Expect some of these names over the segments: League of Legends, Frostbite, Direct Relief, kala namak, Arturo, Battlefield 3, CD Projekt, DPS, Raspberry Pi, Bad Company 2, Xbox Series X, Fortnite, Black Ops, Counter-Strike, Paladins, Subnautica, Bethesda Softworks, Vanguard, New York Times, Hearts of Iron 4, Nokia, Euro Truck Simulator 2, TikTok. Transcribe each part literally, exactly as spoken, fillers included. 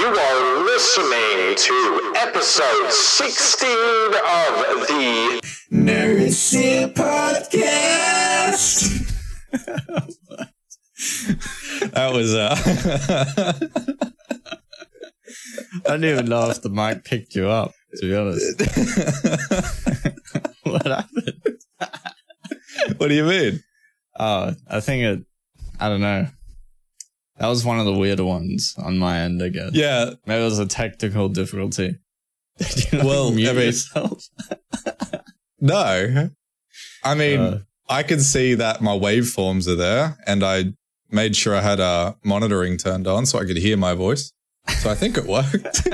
You are listening to episode sixteen of the NerdSip Podcast. That was uh I didn't even know if the mic picked you up, to be honest. What happened? What do you mean? Oh, I think it, I don't know. That was one of the weirder ones on my end, I guess. Yeah. Maybe it was a technical difficulty. Did you not well, mute I mean, yourself? No. I mean, uh, I could see that my waveforms are there, and I made sure I had uh, monitoring turned on so I could hear my voice. So I think it worked.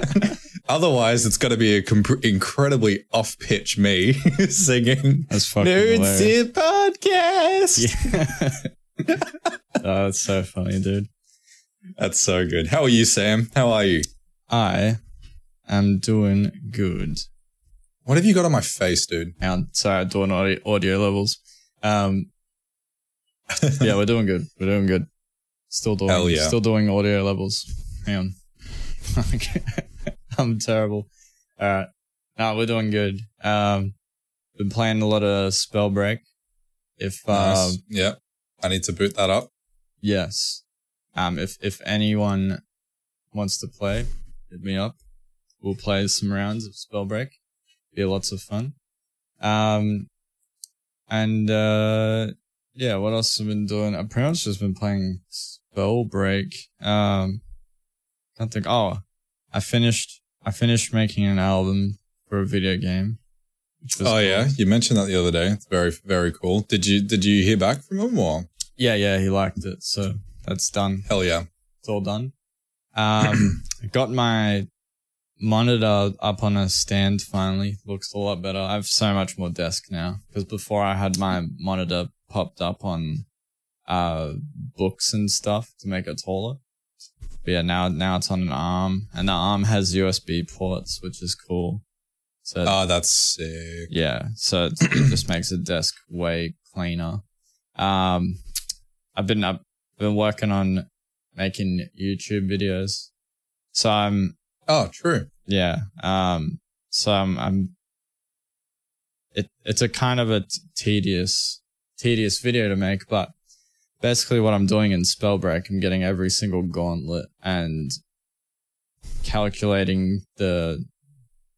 Otherwise, it's going to be a comp- incredibly off-pitch me singing. That's fucking NerdSip Podcast. Yeah. Oh, that's so funny, dude. That's so good. How are you, Sam? How are you? I am doing good. What have you got on my face, dude? I'm sorry, I'm doing audio, audio levels. Um, yeah, we're doing good. We're doing good. Still doing. Hell yeah. Still doing audio levels. Hang on. I'm terrible. All right. No, we're doing good. Um, been playing a lot of Spellbreak. If nice. um, yeah, I need to boot that up. Yes. Um, if if anyone wants to play, hit me up. We'll play some rounds of Spellbreak. Be lots of fun. Um, and uh, yeah, what else have I been doing? I've pretty much just been playing Spellbreak. Um. Can't think. Oh, I finished. I finished making an album for a video game. Which was oh cool. Yeah, you mentioned that the other day. It's very, very cool. Did you Did you hear back from him or? Yeah, yeah, he liked it. So that's done. Hell yeah, it's all done. Um, I got my monitor up on a stand finally. Looks a lot better. I have so much more desk now because before I had my monitor popped up on uh books and stuff to make it taller. But yeah, now now it's on an arm, and the arm has U S B ports, which is cool. So oh, that's sick. Yeah, so it just makes the desk way cleaner. Um, I've been I've been working on making YouTube videos, so I'm. Oh, true. Yeah. Um. So I'm. I'm it it's a kind of a t- tedious tedious video to make, but. Basically, what I'm doing in Spellbreak, I'm getting every single gauntlet and calculating the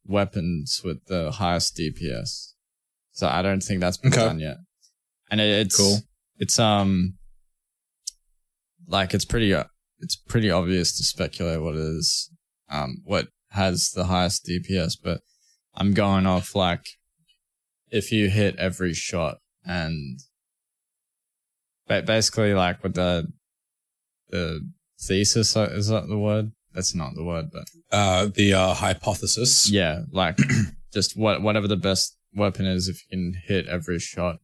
weapons with the highest D P S. So I don't think that's been okay. done yet. And it, it's cool. It's um, like it's pretty. Uh, it's pretty obvious to speculate what it is, um, what has the highest D P S. But I'm going off like if you hit every shot and. But basically, like with the the thesis, is that the word? That's not the word, but uh, the uh, hypothesis. Yeah, like just what whatever the best weapon is, if you can hit every shot,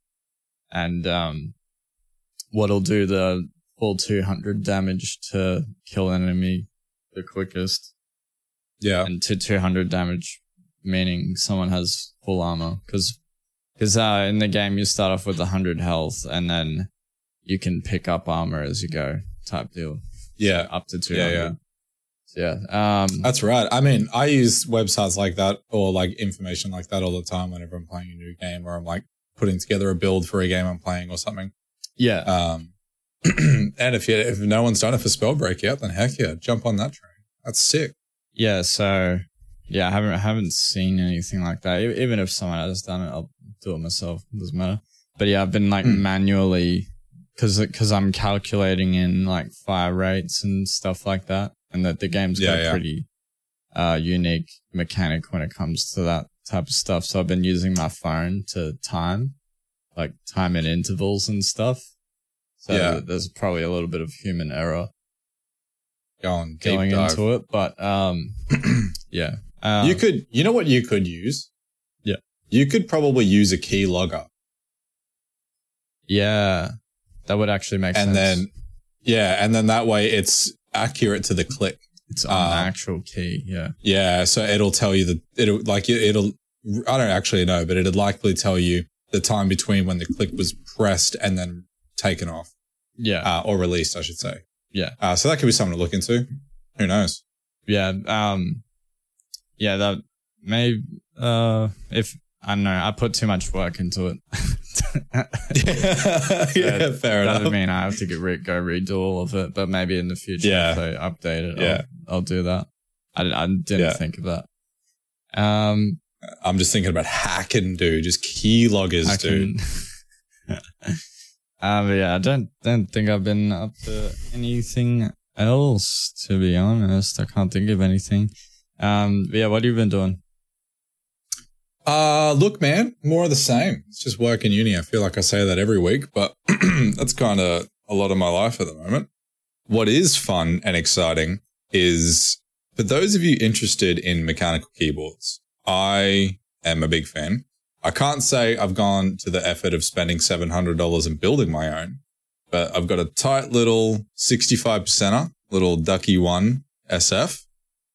and um, what'll do the full two hundred damage to kill an enemy the quickest. Yeah, and to two hundred damage, meaning someone has full armor, because because uh, in the game you start off with a hundred health, and then you can pick up armor as you go type deal. Yeah. So up to two hundred. Yeah. Yeah. yeah. Um, That's right. I mean, I use websites like that or like information like that all the time whenever I'm playing a new game or I'm like putting together a build for a game I'm playing or something. Yeah. Um, and if you, if no one's done it for Spellbreak yet, then heck yeah, jump on that train. That's sick. Yeah. So yeah, I haven't, I haven't seen anything like that. Even if someone else has done it, I'll do it myself. It doesn't matter. But yeah, I've been like mm. manually Cause, cause I'm calculating in like fire rates and stuff like that, and that the game's got yeah, yeah. a pretty uh, unique mechanic when it comes to that type of stuff. So I've been using my phone to time, like time in intervals and stuff. So yeah. there's probably a little bit of human error going going into it, but um, yeah, um, you could, you know what you could use? Yeah, you could probably use a key logger. Yeah. That would actually make and sense. And then, yeah, and then that way it's accurate to the click. It's on the um, actual key, yeah. Yeah, so it'll tell you the, it'll, like, it'll, I don't actually know, but it'll likely tell you the time between when the click was pressed and then taken off. Yeah. Uh, or released, I should say. Yeah. Uh, so that could be something to look into. Who knows? yeah, um, yeah, that may, uh, if, I don't know, I put too much work into it. yeah, so yeah, fair enough. That doesn't mean I have to get re- go redo all of it, but maybe in the future, yeah. if they update it, yeah. I'll, I'll do that. I, I didn't yeah. think of that. Um, I'm just thinking about hacking, dude. Just keyloggers, hacking. dude. um, but yeah, I don't don't think I've been up to anything else, to be honest. I can't think of anything. Um, but yeah, what have you been doing? Uh, look, man, more of the same. It's just work in uni. I feel like I say that every week, but that's kind of a lot of my life at the moment. What is fun and exciting is, for those of you interested in mechanical keyboards, I am a big fan. I can't say I've gone to the effort of spending seven hundred dollars and building my own, but I've got a tight little sixty-five percenter, little Ducky one S F.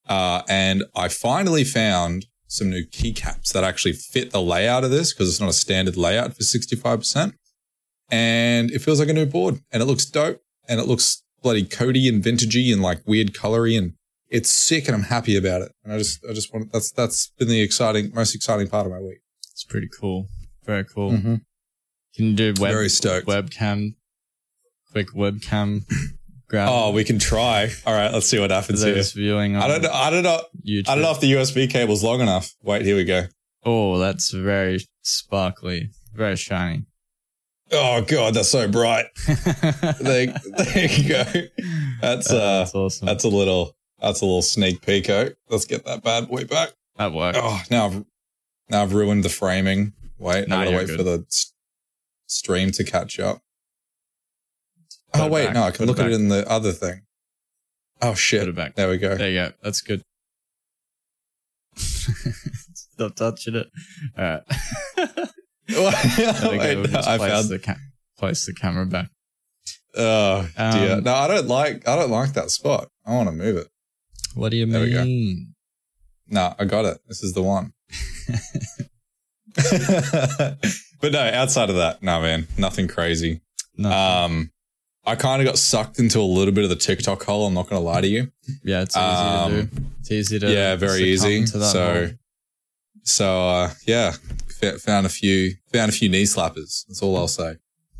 Uh, and I finally found some new keycaps that actually fit the layout of this, because it's not a standard layout for sixty-five percent. And it feels like a new board, and it looks dope, and it looks bloody Cody and vintagey and like weird colory, and it's sick, and I'm happy about it. And I just, I just want, that's, that's been the exciting, most exciting part of my week. It's pretty cool. Very cool. Mm-hmm. Can you do web, Very stoked. webcam, quick webcam grab? Oh, we can try. All right, let's see what happens here. Viewing on I don't know. I don't know. YouTube. I don't know if the U S B cable's long enough. Wait, here we go. Oh, that's very sparkly, very shiny. Oh God, that's so bright. there, there you go. That's uh, that's awesome. That's a little, that's a little sneak peek-o. Let's get that bad boy back. That worked. Oh, now I've now I've ruined the framing. Wait, nah, I gotta wait good. for the st- stream to catch up. Put oh, wait, back. no, I can Put look it at it in the other thing. Oh, shit. Put it back. There we go. There you go. That's good. Stop touching it. All right. there we go. Wait, no, I place, found... the ca- place the camera back. Oh, dear. Um, no, I don't like I don't like that spot. I want to move it. What do you there mean? No, I got it. This is the one. But no, outside of that, no, man, nothing crazy. No. Um, I kind of got sucked into a little bit of the TikTok hole. I'm not going to lie to you. Yeah, it's easy um, to do. It's easy to yeah, very easy. To that so, hole. so uh, yeah, F- found a few found a few knee slappers. That's all I'll say.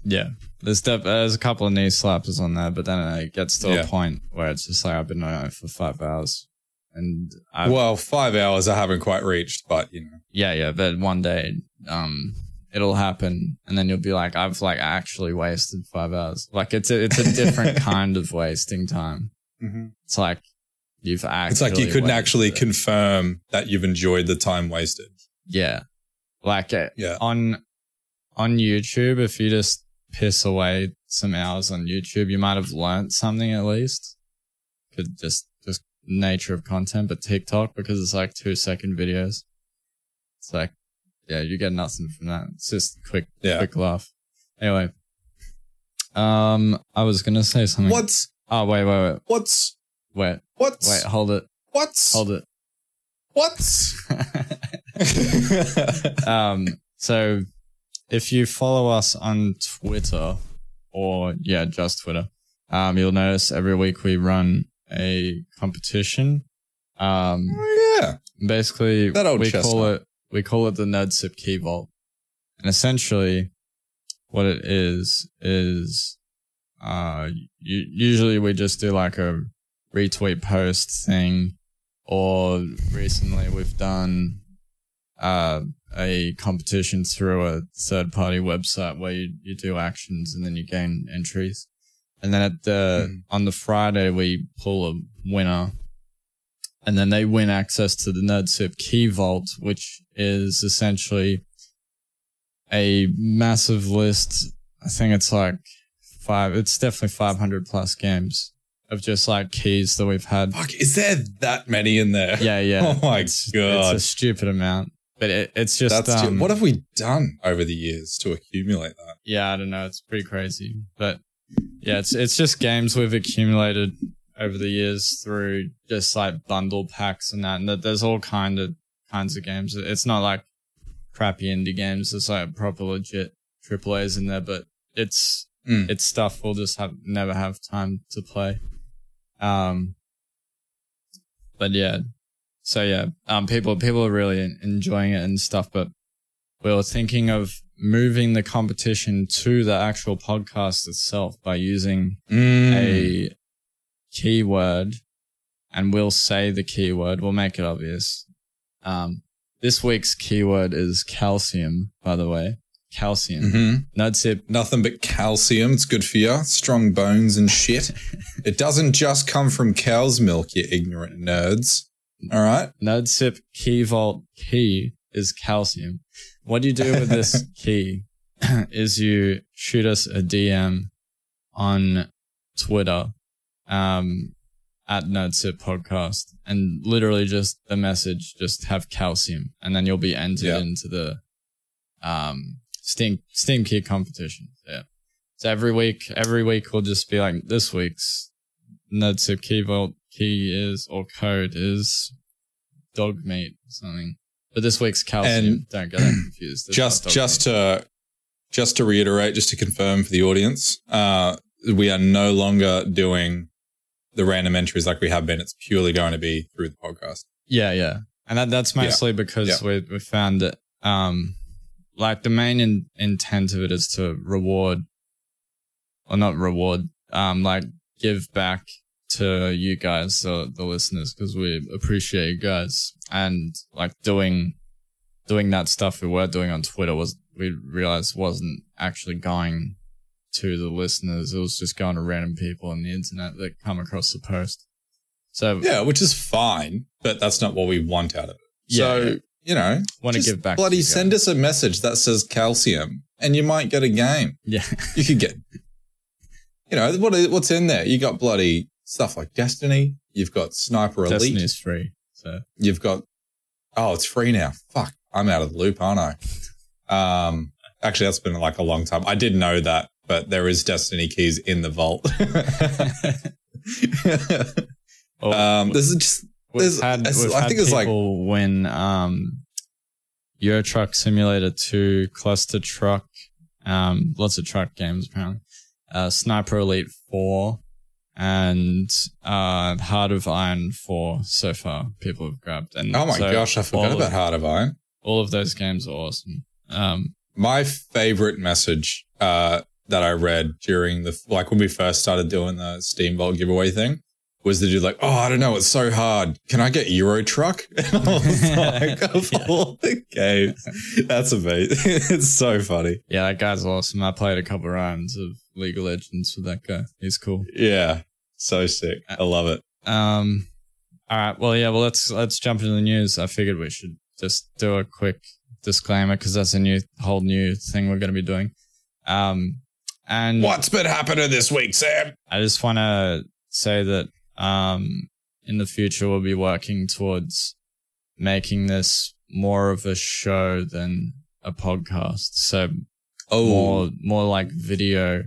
Yeah, there's def- there's a couple of knee slappers on there, but then it gets to yeah. a point where it's just like I've been on it for five hours, and I've, well, five hours I haven't quite reached, but you know. Yeah, yeah, but one day, um. it'll happen, and then you'll be like, I've like actually wasted five hours. Like it's a, it's a different kind of wasting time. Mm-hmm. It's like you've actually. It's like you couldn't actually it. confirm that you've enjoyed the time wasted. Yeah, like it, yeah. on on YouTube, if you just piss away some hours on YouTube, you might have learnt something at least. Could just just nature of content, but TikTok, because it's like two second videos. It's like. Yeah, you get nothing from that. It's just a quick, yeah. quick laugh. Anyway, um, I was gonna say something. What's? Oh wait, wait, wait. What's? Wait. What's? Wait, hold it. What's? Hold it. What's? um. So, if you follow us on Twitter, or yeah, just Twitter, um, you'll notice every week we run a competition. Um. Oh, yeah. Basically, that old we chestnut. call it. We call it the NerdSip Key Vault. And essentially what it is, is uh, you, usually we just do like a retweet post thing, or recently we've done uh, a competition through a third party website where you, you do actions and then you gain entries. And then at the, mm. on the Friday we pull a winner. And then they win access to the NerdSip Key Vault, which is essentially a massive list. I think it's like five, it's definitely five hundred plus games of just like keys that we've had. Fuck, is there that many in there? Yeah, yeah. Oh my it's, God. It's a stupid amount. But it, it's just. That's um, what have we done over the years to accumulate that? Yeah, I don't know. It's pretty crazy. But yeah, it's it's just games we've accumulated over the years through just like bundle packs and that, and that there's all kind of kinds of games. It's not like crappy indie games. It's like proper legit triple A's in there, but it's mm. it's stuff we'll just have never have time to play. Um, But yeah, so yeah, um, people people are really enjoying it and stuff. But we were thinking of moving the competition to the actual podcast itself by using mm. a keyword, and we'll say the keyword. We'll make it obvious. Um, this week's keyword is calcium, by the way. Calcium. Mm-hmm. NerdSip. Nothing but calcium. It's good for you. Strong bones and shit. It doesn't just come from cow's milk, you ignorant nerds. All right? NerdSip Key Vault key is calcium. What you do with this key is you shoot us a D M on Twitter um, at NerdSip Podcast, and literally just the message, just have calcium, and then you'll be entered yep. into the um, Steam Steam Key competition. Yeah. So every week, every week we'll just be like, this week's NerdSip Key Vault key is, or code is, dog meat or something. But this week's calcium, and don't get that confused. There's just just to just to reiterate, just to confirm for the audience, uh, we are no longer doing the random entries like we have been. It's purely going to be through the podcast. Yeah, yeah. And that, that's mostly yeah. because yeah. we we found that um, like the main in, intent of it is to reward, or not reward, um, like give back to you guys, so the listeners, because we appreciate you guys. And like doing doing that stuff we were doing on Twitter was, we realized, wasn't actually going to the listeners. It was just going to random people on the internet that come across the post. So yeah, which is fine, but that's not what we want out of it. Yeah, so yeah. you know, want to give back. Bloody send us a message that says calcium, and you might get a game. Yeah, you could get. You know what? What's in there? You got bloody stuff like Destiny. You've got Sniper Elite. Destiny's free. So. You've got, oh, it's free now. Fuck, I'm out of the loop, aren't I? Um, actually, that's been like a long time. I did know that, but there is Destiny keys in the vault. well, um, this is just. We've had, we've I think it's like when um, Euro Truck Simulator two, Cluster Truck, um, lots of truck games apparently, uh, Sniper Elite four. And uh, Heart of Iron four so far people have grabbed. And oh my so gosh, I forgot about of, Heart of Iron. All of those games are awesome. Um, my favorite message uh, that I read during the, like when we first started doing the Steam Vault giveaway thing, was the dude like, oh, I don't know, it's so hard. Can I get Euro Truck? And I was like, of all the games. That's amazing. It's so funny. Yeah, that guy's awesome. I played a couple rounds of League of Legends with that guy. He's cool. Yeah. So sick. I love it. Um, all right. Well, yeah. Well, let's let's jump into the news. I figured we should just do a quick disclaimer because that's a new whole new thing we're going to be doing. Um, and what's been happening this week, Sam? I just want to say that um, in the future we'll be working towards making this more of a show than a podcast. So oh. more more like video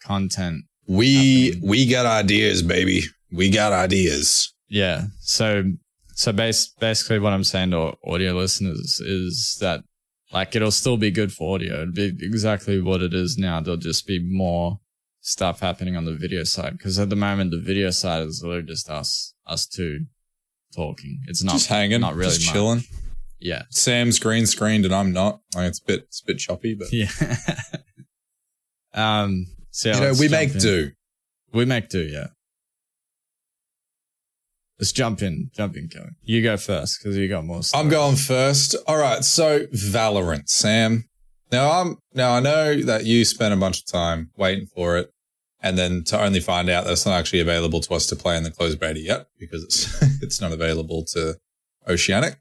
content. We happening. we got ideas, baby. We got ideas. Yeah. So so bas- basically what I'm saying to audio listeners is that like it'll still be good for audio. It'll be exactly what it is now. There'll just be more stuff happening on the video side because at the moment the video side is literally just us us two talking. It's not just hanging, not really just chilling. Much. Yeah. Sam's green screened and I'm not. Like it's a bit it's a bit choppy, but yeah. um So you know, we make in. do. We make do, yeah. Let's jump in. Jump in, Kevin. You go first because you got more stuff. I'm going first. All right. So Valorant, Sam. Now I'm now I know that you spent a bunch of time waiting for it, and then to only find out that's not actually available to us to play in the closed beta yet because it's it's not available to Oceanic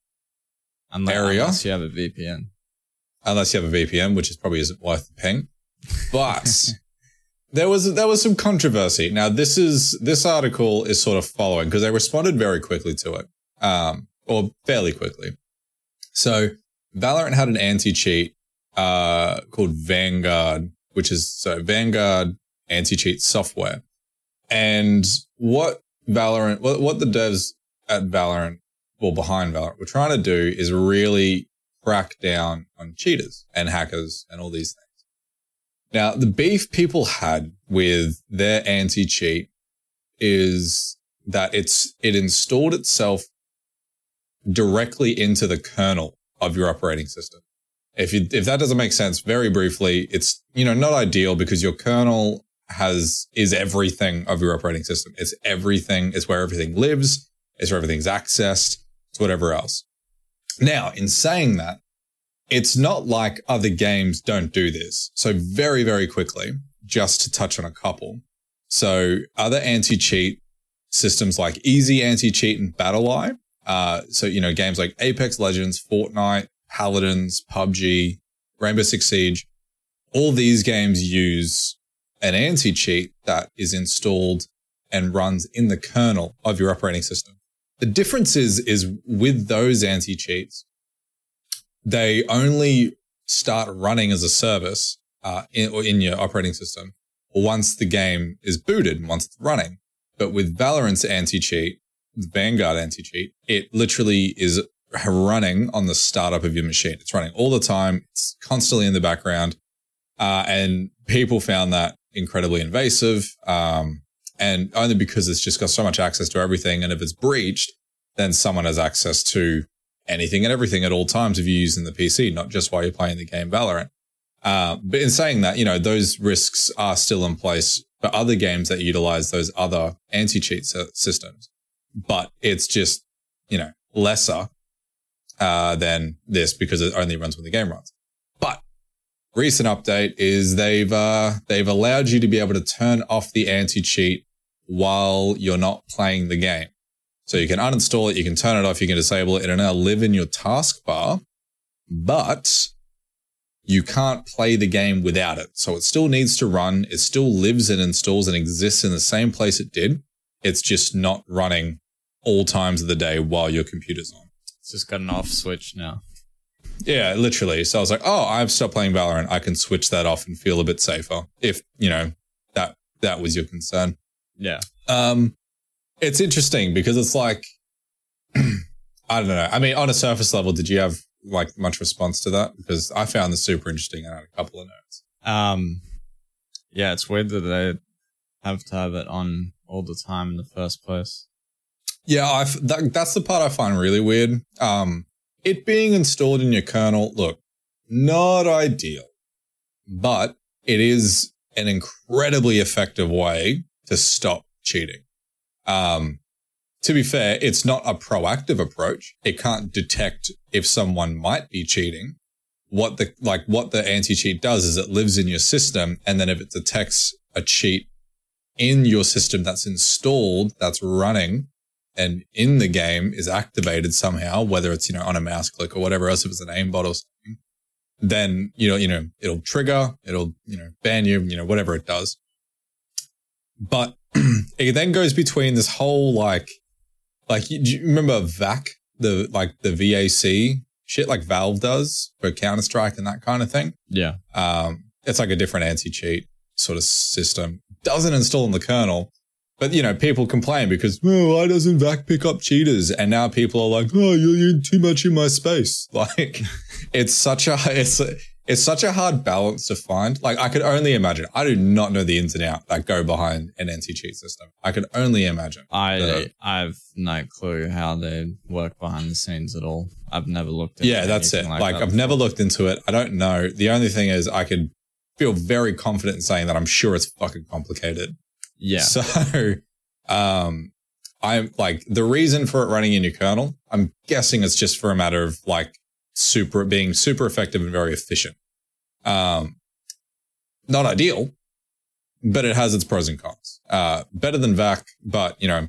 unless, area unless you have a V P N. Unless you have a V P N, which is probably isn't worth the ping, but. There was there was some controversy. Now, this is this article is sort of following because they responded very quickly to it, um, or fairly quickly. So Valorant had an anti-cheat uh, called Vanguard, which is so Vanguard anti-cheat software. And what Valorant, what, what the devs at Valorant, well, behind Valorant, were trying to do is really crack down on cheaters and hackers and all these things. Now, the beef people had with their anti-cheat is that it's it installed itself directly into the kernel of your operating system. If you, if that doesn't make sense, very briefly, it's, you know, not ideal because your kernel has is everything of your operating system. It's everything. It's where everything lives. It's where everything's accessed. It's whatever else. Now, in saying that, it's not like other games don't do this. So very, very quickly, just to touch on a couple. So other anti-cheat systems like Easy Anti-Cheat and Battleeye. Uh, so, you know, games like Apex Legends, Fortnite, Paladins, P U B G, Rainbow Six Siege, all these games use an anti-cheat that is installed and runs in the kernel of your operating system. The difference is, is with those anti-cheats, they only start running as a service uh, in, or in your operating system once the game is booted, once it's running. But with Valorant's anti-cheat, the Vanguard anti-cheat, it literally is running on the startup of your machine. It's running all the time. It's constantly in the background. Uh, and people found that incredibly invasive. Um, and only because it's just got so much access to everything. And if it's breached, then someone has access to anything and everything at all times if you're using the P C, not just while you're playing the game Valorant. Uh, but in saying that, you know, those risks are still in place for other games that utilize those other anti-cheat systems. But it's just, you know, lesser uh, than this because it only runs when the game runs. But recent update is they've uh, they've allowed you to be able to turn off the anti-cheat while you're not playing the game. So you can uninstall it, you can turn it off, you can disable it. It'll now live in your taskbar, but you can't play the game without it. So it still needs to run. It still lives and installs and exists in the same place it did. It's just not running all times of the day while your computer's on. It's just got an off switch now. Yeah, literally. So I was like, oh, I've stopped playing Valorant. I can switch that off and feel a bit safer. If, you know, that that was your concern. Yeah. Um, it's interesting because it's like, I don't know. I mean, on a surface level, did you have like much response to that? Because I found this super interesting. I had a couple of notes. Um, yeah, it's weird that they have to have it on all the time in the first place. Yeah, I've, that, that's the part I find really weird. Um, it being installed in your kernel, look, not ideal, but it is an incredibly effective way to stop cheating. Um, to be fair, it's not a proactive approach. It can't detect if someone might be cheating. What the like what the anti-cheat does is it lives in your system, and then if it detects a cheat in your system that's installed, that's running, and in the game is activated somehow, whether it's, you know, on a mouse click or whatever else, if it's an aimbot or something, then, you know, you know, it'll trigger, it'll, you know, ban you, you know, whatever it does. But it then goes between this whole, like, like, do you remember V A C, the, like the V A C shit like Valve does for Counter-Strike and that kind of thing? Yeah. Um, it's like a different anti-cheat sort of system. Doesn't install in the kernel. But, you know, people complain because, oh, why doesn't V A C pick up cheaters? And now people are like, oh, you're, you're too much in my space. Like, it's such a, it's a, it's such a hard balance to find. Like, I could only imagine. I do not know the ins and outs that go behind an anti-cheat system. I could only imagine. I the, I have no clue how they work behind the scenes at all. I've never looked into it. Yeah, that's it. Like, like that I've before. never looked into it. I don't know. The only thing is I could feel very confident in saying that I'm sure it's fucking complicated. Yeah. So, um, I'm like the reason for it running in your kernel, I'm guessing it's just for a matter of like super being super effective and very efficient. Um, not ideal, but it has its pros and cons. Uh, better than V A C, but you know,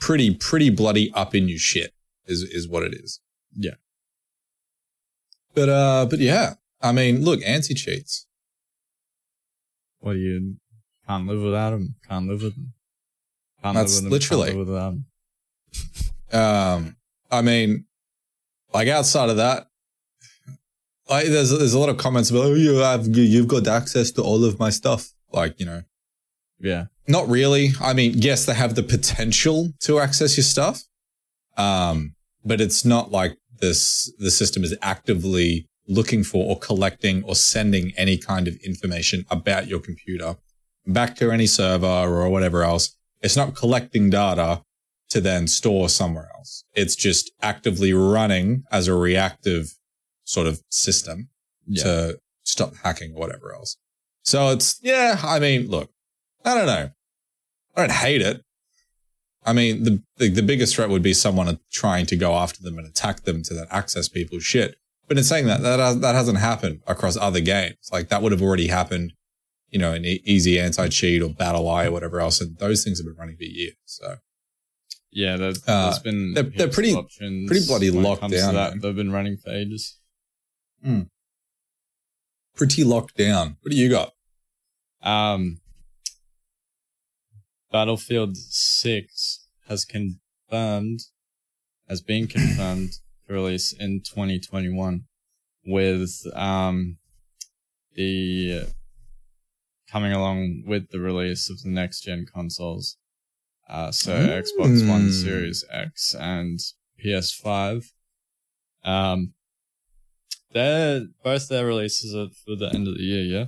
pretty, pretty bloody up in your shit is, is what it is. Yeah. But, uh, but yeah, I mean, look, anti-cheats. What do you can't live without them? Can't live with them. Can't That's live with them, literally. Can't live without them. um, I mean, like outside of that, like there's there's a lot of comments about oh, you have you've got access to all of my stuff. Like you know, yeah, not really. I mean, yes, they have the potential to access your stuff, um, but it's not like this. The system is actively looking for or collecting or sending any kind of information about your computer back to any server or whatever else. It's not collecting data to then store somewhere else. It's just actively running as a reactive sort of system yeah. to stop hacking or whatever else. So it's, yeah, I mean, look, I don't know. I don't hate it. I mean, the, the the biggest threat would be someone trying to go after them and attack them to then access people's shit. But in saying that, that, has, that hasn't happened across other games. Like, that would have already happened, you know, in Easy Anti-Cheat or Battle Eye or whatever else. And those things have been running for years. So, yeah, there's, uh, there's been they're, they're pretty options pretty bloody locked down. That, they've been running for ages. Mm. Pretty locked down. What do you got? Um. Battlefield six has confirmed, has been confirmed to release in twenty twenty-one with um, the coming along with the release of the next gen consoles. Uh, so mm. Xbox One, Series X and P S five. Um, they're, both their releases are for the end of the year, yeah?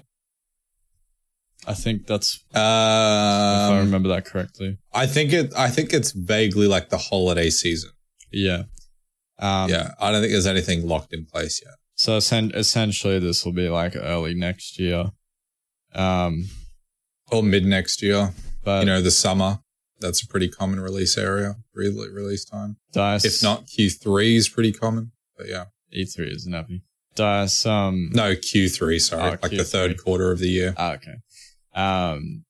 I think that's um, if I remember that correctly. I think it. I think it's vaguely like the holiday season. Yeah, um, yeah. I don't think there's anything locked in place yet. So essentially, this will be like early next year, um, or mid next year. But you know, the summer. That's a pretty common release area, release time. DICE, if not Q three, is pretty common. But yeah, E three isn't happy. DICE. Um, no, Q three. Sorry, oh, like Q three. The third quarter of the year. Oh, okay. Um,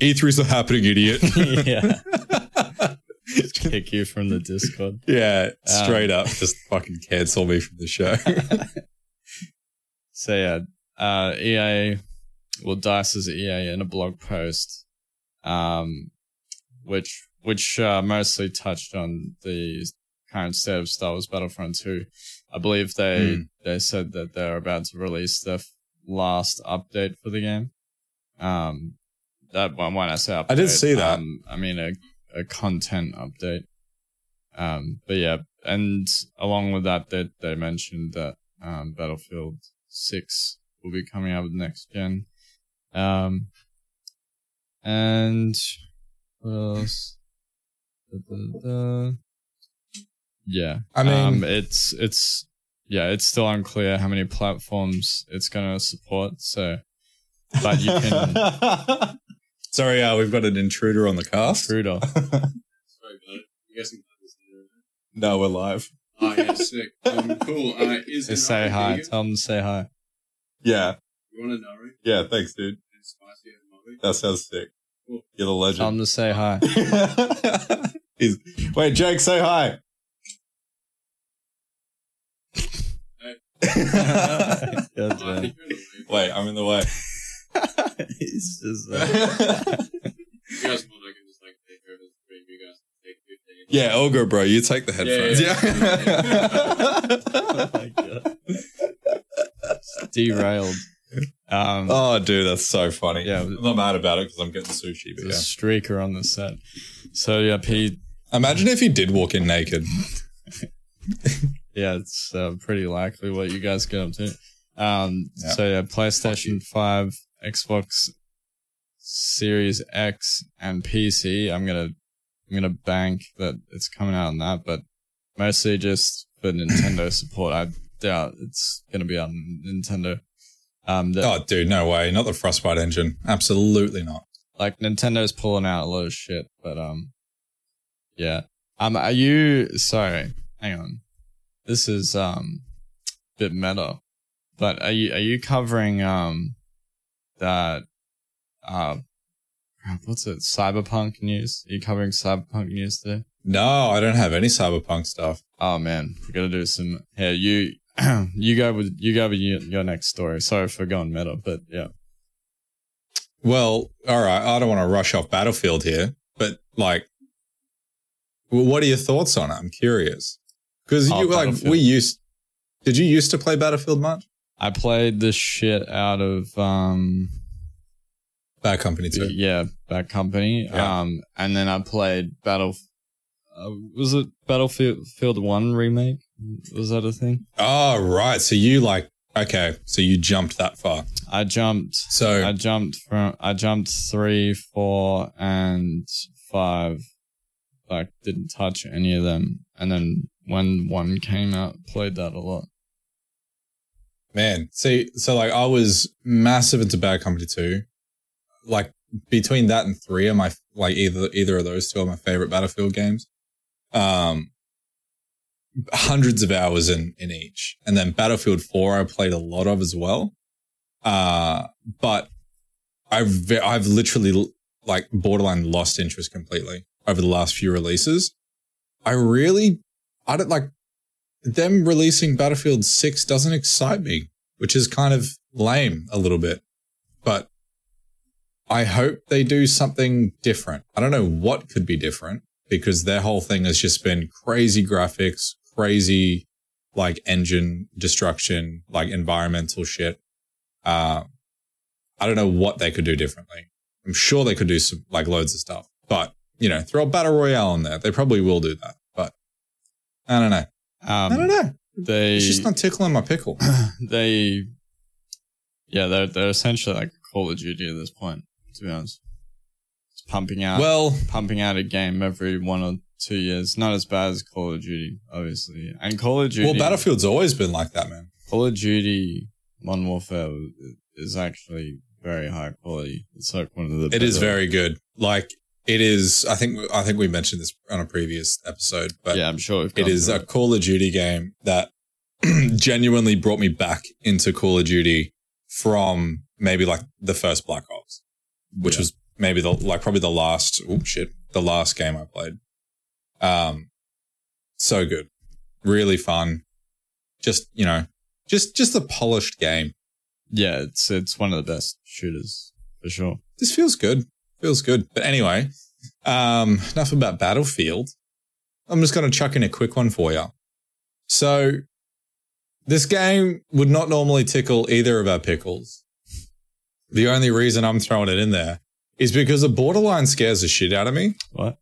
E three's not happening, idiot. Yeah. Kick you from the Discord. Yeah, straight um, up. Just fucking cancel me from the show. So, yeah, uh, E A, well, DICE's E A in a blog post, um, which which uh, mostly touched on the current state of Star Wars Battlefront two. I believe they, mm. they said that they're about to release their last update for the game. Um, that one, when I say update, I did see that. Um, I mean, a, a content update. Um, but yeah, and along with that, they, they mentioned that um, Battlefield six will be coming out with next gen. Um, and what else? Da, da, da. Yeah, I mean, um, it's it's yeah, it's still unclear how many platforms it's going to support. So. But you can. Sorry, uh, we've got an intruder on the cast. Intruder. Sorry, bud. I'm guessing that is the... No, we're live. Oh, yeah, sick. Um, cool. Uh, is Just say hi. Vegan? Tell them to say hi. Yeah. You want a nari? Yeah, thanks, dude. And spicy and that sounds sick. Cool. You're the legend. Tell them to say hi. He's... Wait, Jake, say hi. Hey. God, wait, I'm in the way. He's just like, you guys want I can just like take over the screen, you guys take fifteen. Yeah, Olga, bro, you take the headphones. Yeah. yeah, yeah. yeah. Oh my god. Just derailed. Um, oh, dude, that's so funny. Yeah, I'm not mad about it because I'm getting sushi. But yeah. A streaker on the set. So yeah, Pete. Imagine if he did walk in naked. Yeah, it's uh, pretty likely what you guys get up to. Um, yeah. So yeah, PlayStation five. Xbox Series X and P C. I'm gonna, I'm gonna bank that it's coming out on that, but mostly just for Nintendo support. I doubt it's gonna be on Nintendo. Um, the, oh, dude, no way! Not the Frostbite engine. Absolutely not. Like Nintendo's pulling out a lot of shit, but um, yeah. Um, are you sorry? Hang on. This is um, a bit meta, but are you are you covering um? That, uh, what's it? Cyberpunk news? Are you covering Cyberpunk news today? No, I don't have any Cyberpunk stuff. Oh man, we're gonna do some. Here, you, you go with you go with your, your next story. Sorry for going meta, but yeah. Well, all right. I don't want to rush off Battlefield here, but like, what are your thoughts on it? I'm curious because oh, you like we used. Did you used to play Battlefield much? I played the shit out of um, Bad Company two. Yeah, Bad Company. Yeah. Um, and then I played Battle. Uh, was it Battlefield one remake? Was that a thing? Oh right. So you like okay. So you jumped that far. I jumped. So I jumped from I jumped three, four, and five. like didn't touch any of them. And then when one came out, played that a lot. Man, see, so like I was massive into Bad Company two. Like between that and three are my like either either of those two are my favorite Battlefield games. Um, hundreds of hours in in each, and then Battlefield four I played a lot of as well. Uh, but I've I've literally like borderline lost interest completely over the last few releases. I really I don't like. Them releasing Battlefield six doesn't excite me, which is kind of lame a little bit, but I hope they do something different. I don't know what could be different because their whole thing has just been crazy graphics, crazy like engine destruction, like environmental shit. Uh, I don't know what they could do differently. I'm sure they could do some like loads of stuff, but you know, throw a battle royale in there. They probably will do that, but I don't know. Um, I don't know. They, it's just not tickling my pickle. They, yeah, they're they're essentially like Call of Duty at this point. To be honest, it's pumping out, well, pumping out a game every one or two years. Not as bad as Call of Duty, obviously. And Call of Duty, well, Battlefield's always been like that, man. Call of Duty Modern Warfare is actually very high quality. It's like one of the. It better. Is very good. Like. It is. I think. I think we mentioned this on a previous episode, but yeah, I'm sure it is a Call of Duty game that genuinely brought me back into Call of Duty from maybe like the first Black Ops, which yeah. was maybe the like probably the last. Oh shit, the last game I played. Um, so good, really fun. Just you know, just just a polished game. Yeah, it's it's one of the best shooters for sure. This feels good. Feels good. But anyway, um, enough about Battlefield. I'm just going to chuck in a quick one for you. So this game would not normally tickle either of our pickles. The only reason I'm throwing it in there is because the borderline scares the shit out of me. What?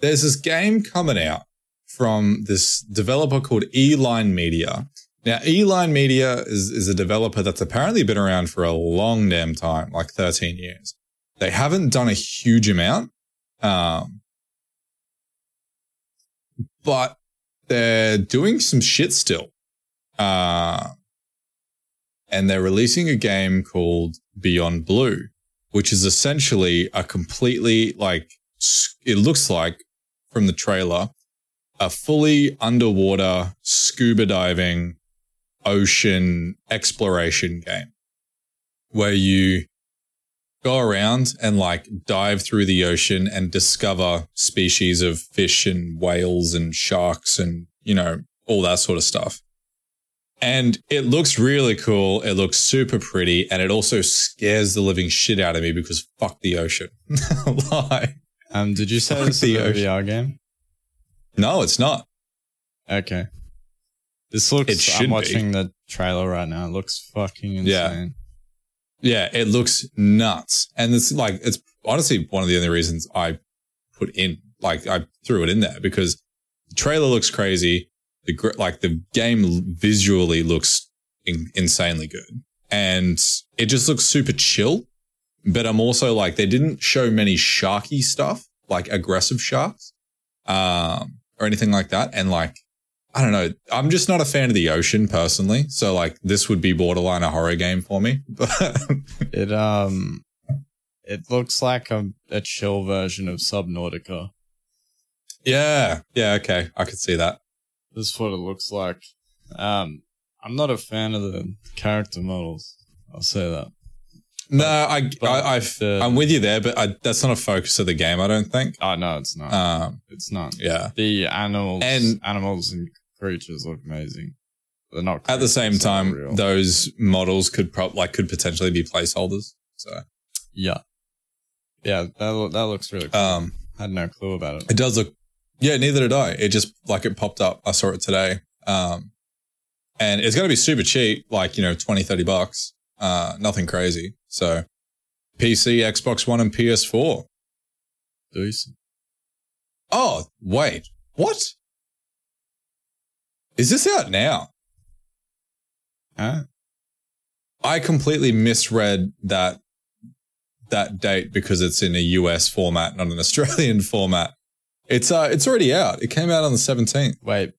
There's this game coming out from this developer called E-Line Media. Now, E-Line Media is, is a developer that's apparently been around for a long damn time, like thirteen years. They haven't done a huge amount, um, but they're doing some shit still. Uh, and they're releasing a game called Beyond Blue, which is essentially a completely, like, it looks like, from the trailer, a fully underwater scuba diving ocean exploration game where you go around and like dive through the ocean and discover species of fish and whales and sharks and, you know, all that sort of stuff. And it looks really cool. It looks super pretty. And it also scares the living shit out of me because fuck the ocean. Lie. Um, did you say fuck this is a V R game? No, it's not. Okay. This looks, it should I'm watching be. The trailer right now. It looks fucking insane. Yeah. Yeah, it looks nuts. And it's like, it's honestly one of the only reasons I put in, like I threw it in there because the trailer looks crazy. The Like the game visually looks in, insanely good and it just looks super chill. But I'm also like, they didn't show many sharky stuff, like aggressive sharks um, or anything like that. And like, I don't know. I'm just not a fan of the ocean personally. So like this would be borderline a horror game for me. it um it looks like a, a chill version of Subnautica. Yeah. Yeah, okay. I could see that. This is what it looks like. Um I'm not a fan of the character models. I'll say that. No, but, I, I, I the, I'm with you there, but I, that's not a focus of the game, I don't think. Oh, no, it's not. Um, it's not. Yeah. The animals and animals and creatures look amazing. They're not creatures, at the same time, real. Those models could pro- like could potentially be placeholders. So yeah, yeah, that that looks really cool. Um, I had no clue about it. It does look. Yeah, neither did I. It just like it popped up. I saw it today. Um, and it's gonna be super cheap, like you know, twenty, thirty bucks. Uh, nothing crazy. So, P C, Xbox One, and P S four. Decent. Oh, wait. What? Is this out now? Huh? I completely misread that that date because it's in a U S format, not an Australian format. It's uh, it's already out. It came out on the seventeenth. Wait.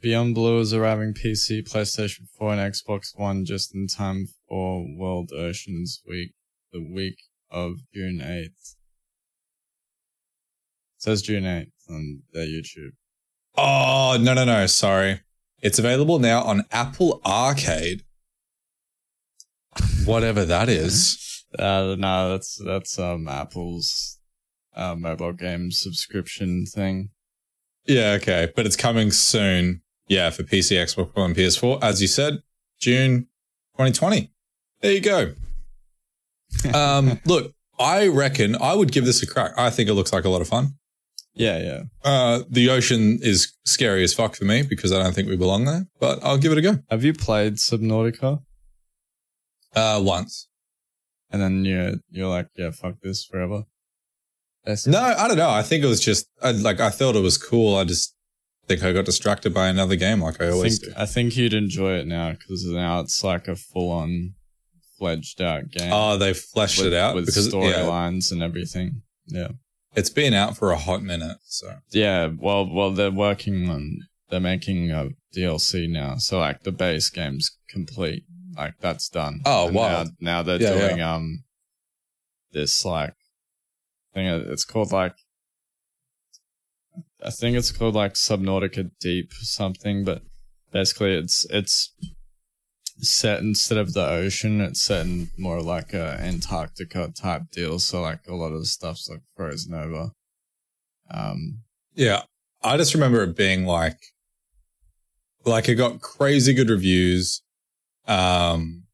Beyond Blue is arriving P C, PlayStation four, and Xbox One just in time for World Oceans Week, the week of June eighth. It says June eighth on their YouTube. Oh, no, no, no. Sorry. It's available now on Apple Arcade. Whatever that is. Uh, no, that's that's um Apple's uh, mobile game subscription thing. Yeah, okay. But it's coming soon. Yeah, for P C, Xbox One, and P S four. As you said, June twenty twenty. There you go. Um, look, I reckon I would give this a crack. I think it looks like a lot of fun. Yeah, yeah. Uh, the ocean is scary as fuck for me because I don't think we belong there, but I'll give it a go. Have you played Subnautica? Uh, once. And then you're, you're like, yeah, fuck this forever. That's no, I don't know. I think it was just, I, like, I thought it was cool. I just think I got distracted by another game like I always I think, do. I think you'd enjoy it now because now it's like a full-on fledged out game. Oh, they fleshed with, it out? With storylines yeah. and everything. Yeah. It's been out for a hot minute, so. Yeah, well, well, they're working on, they're making a D L C now. So, like, the base game's complete. Like, that's done. Oh, and wow. Now, now they're yeah, doing yeah. um this, like, thing. It's called, like, I think it's called, like, Subnautica Deep something. But basically, it's it's set instead of the ocean, it's set in more like a Antarctica type deal. So, like, a lot of the stuff's, like, frozen over. Um, yeah. I just remember it being, like, like, it got crazy good reviews. Um,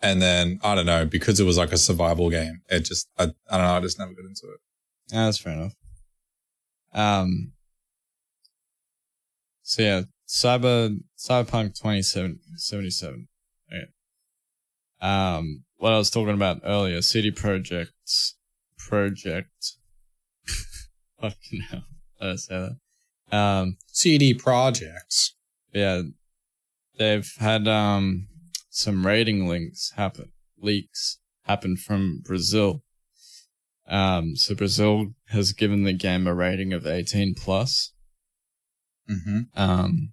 and then I don't know, because it was like a survival game. It just, I, I don't know. I just never got into it. Yeah, that's fair enough. Um, so yeah, Cyber, Cyberpunk twenty seventy-seven. Okay. Um, what I was talking about earlier, C D Projekt, Projekt. Fucking hell. I say that. Um, C D Projekt. Yeah. They've had um, some rating links happen, leaks happen from Brazil. Um, so Brazil has given the game a rating of eighteen plus, mm-hmm. um,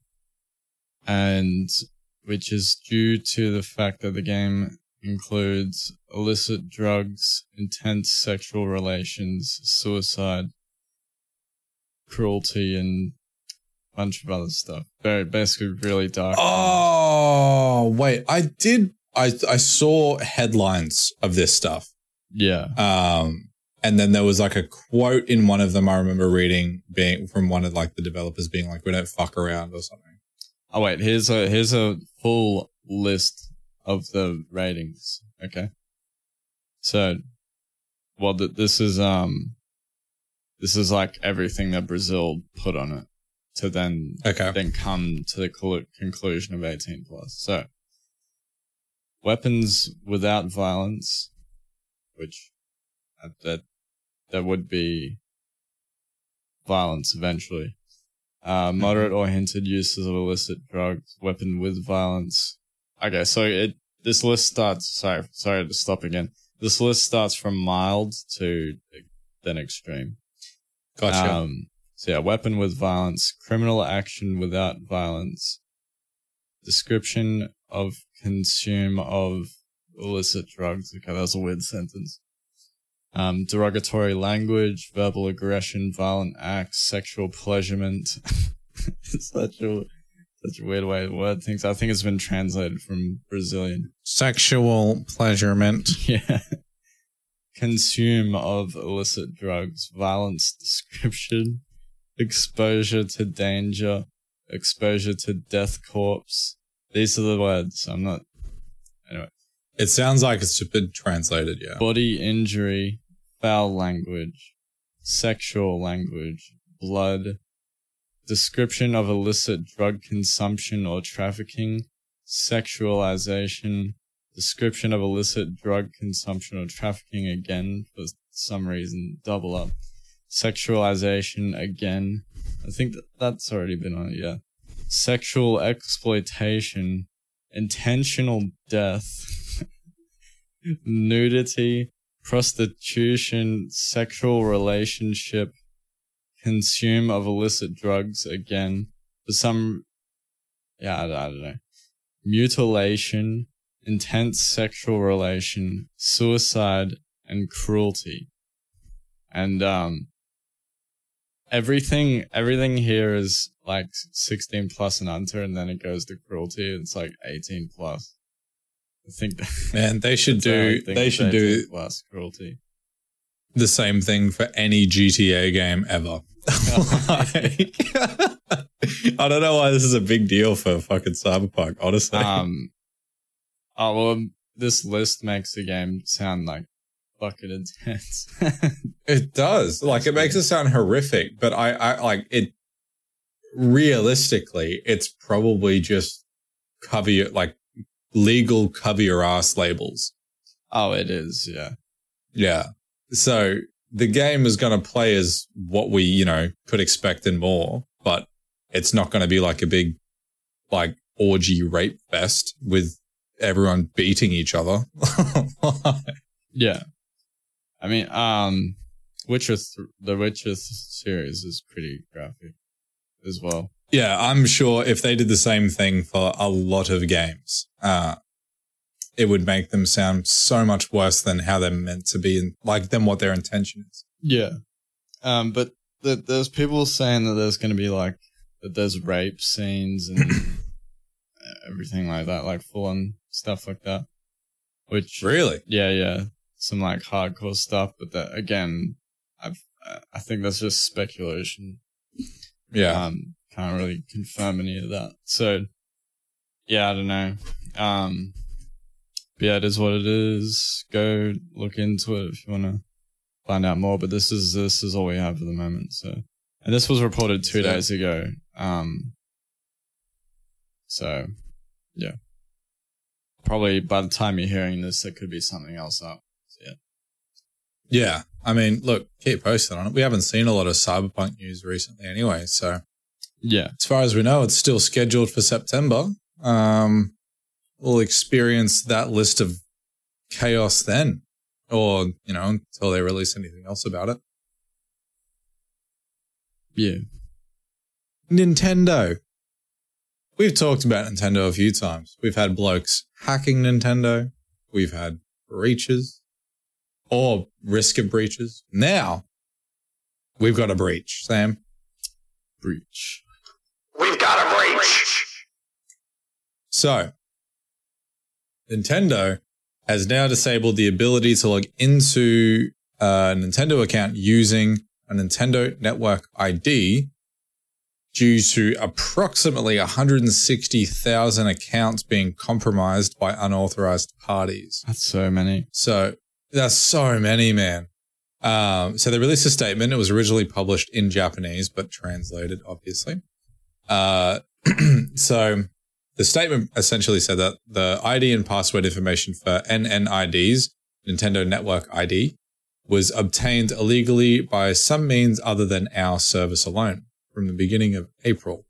and which is due to the fact that the game includes illicit drugs, intense sexual relations, suicide, cruelty, and bunch of other stuff. Very basically really dark. Oh, games. Wait. I did. I I saw headlines of this stuff. Yeah. Um, and then there was like a quote in one of them I remember reading being from one of like the developers being like, we don't fuck around or something. Oh, wait. Here's a, here's a full list of the ratings. Okay. So, well, th- this is, um, this is like everything that Brazil put on it. To then, okay. then come to the conclusion of eighteen plus. So, weapons without violence, which uh, that that would be violence eventually. Uh, moderate or hinted uses of illicit drugs, weapon with violence. Okay, so it this list starts. Sorry, sorry to stop again. This list starts from mild to then extreme. Gotcha. Um, So yeah, weapon with violence, criminal action without violence, description of consume of illicit drugs. Okay, that was a weird sentence. Um, derogatory language, verbal aggression, violent acts, sexual pleasurement. It's such a such a weird way to word things. I think it's been translated from Brazilian. Sexual pleasurement. Yeah. Consume of illicit drugs, violence description. Exposure to danger, exposure to death corpse. These are the words. I'm not. Anyway. It sounds like it's been translated, yeah. Body injury, foul language, sexual language, blood, description of illicit drug consumption or trafficking, sexualization, description of illicit drug consumption or trafficking again, for some reason, double up. Sexualization again. I think that that's already been on it, yeah. Sexual exploitation, intentional death, nudity, prostitution, sexual relationship, consume of illicit drugs again for some, yeah, I don't know, mutilation, intense sexual relation, suicide, and cruelty. And um, everything, everything here is like sixteen plus and under, and then it goes to cruelty. It's like eighteen plus. I think. That, Man, they should do. They should do plus cruelty. The same thing for any G T A game ever. Like, I don't know why this is a big deal for fucking Cyberpunk, honestly. Um, oh, well, this list makes the game sound like fucking intense. It does. Like, it makes it sound horrific, but I, I like it. Realistically, it's probably just cover your, like, legal cover your ass labels. Oh, it is. Yeah. Yeah. So the game is going to play as what we, you know, could expect and more, but it's not going to be like a big, like, orgy rape fest with everyone beating each other. Yeah. I mean, um, Witcher th- the Witcher th- series is pretty graphic as well. Yeah, I'm sure if they did the same thing for a lot of games, uh, it would make them sound so much worse than how they're meant to be and like than what their intention is. Yeah. Um, but the, there's people saying that there's going to be like, that there's rape scenes and everything like that, like full on stuff like that. Which really? Yeah, yeah. Some like hardcore stuff, but that again, I've, I think that's just speculation. Yeah. Um, can't really confirm any of that. So, yeah, I don't know. Um, but yeah, it is what it is. Go look into it if you want to find out more. But this is this is all we have at the moment. So, and this was reported two so, days ago. Um, so, yeah. Probably by the time you're hearing this, there could be something else up. Yeah, I mean, look, keep posted on it. We haven't seen a lot of Cyberpunk news recently anyway, so yeah. As far as we know, it's still scheduled for September. Um, we'll experience that list of chaos then, or, you know, until they release anything else about it. Yeah. Nintendo. We've talked about Nintendo a few times. We've had blokes hacking Nintendo. We've had breaches. Or risk of breaches. Now, we've got a breach, Sam. Breach. We've got a breach. So, Nintendo has now disabled the ability to log into a Nintendo account using a Nintendo Network I D due to approximately one hundred sixty thousand accounts being compromised by unauthorized parties. That's so many. So... That's so many, man. Um, so they released a statement. It was originally published in Japanese, but translated, obviously. Uh, so the statement essentially said that the I D and password information for N N I Ds, Nintendo Network I D, was obtained illegally by some means other than our service alone from the beginning of April.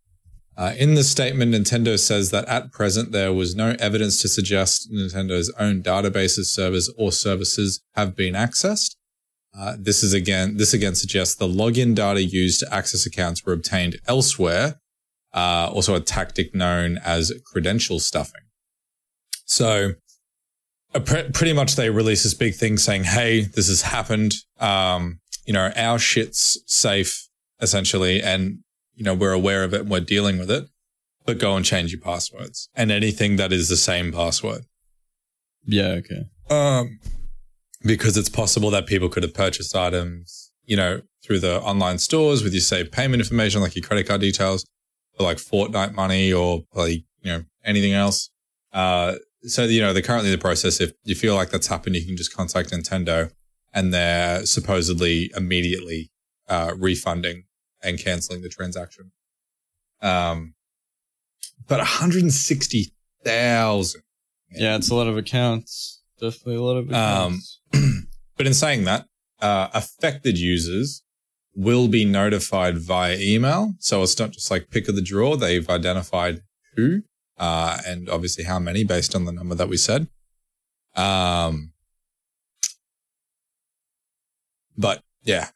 Uh, in the statement, Nintendo says that at present there was no evidence to suggest Nintendo's own databases, servers, or services have been accessed. Uh, this is again, this again suggests the login data used to access accounts were obtained elsewhere. Uh, also, a tactic known as credential stuffing. So, uh, pre- pretty much, they release this big thing saying, "Hey, this has happened. Um, you know, our shit's safe, essentially," and you know, we're aware of it and we're dealing with it, but go and change your passwords and anything that is the same password. Yeah, okay. Um, because it's possible that people could have purchased items, you know, through the online stores with your saved payment information, like your credit card details, or like Fortnite money or like, you know, anything else. Uh, so, you know, they're currently in the process. If you feel like that's happened, you can just contact Nintendo and they're supposedly immediately uh, refunding and cancelling the transaction. Um, but one hundred sixty thousand. Yeah, it's a lot of accounts. Definitely a lot of accounts. Um, but in saying that, uh, affected users will be notified via email. So it's not just like pick of the draw. They've identified who uh, and obviously how many based on the number that we said. Um, but yeah,